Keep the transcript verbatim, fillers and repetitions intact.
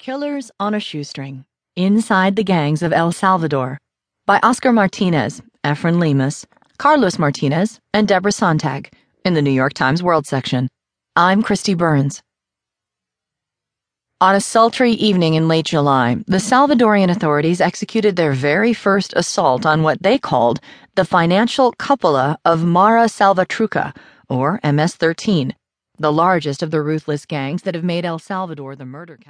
Killers on a Shoestring, Inside the Gangs of El Salvador, by Oscar Martínez, Efren Lemus, Carlos Martínez, and Deborah Sontag, in the New York Times World section. I'm Christy Burns. On a sultry evening in late July, the Salvadorian authorities executed their very first assault on what they called the financial cupola of Mara Salvatruca, or M S thirteen, the largest of the ruthless gangs that have made El Salvador the murder capital.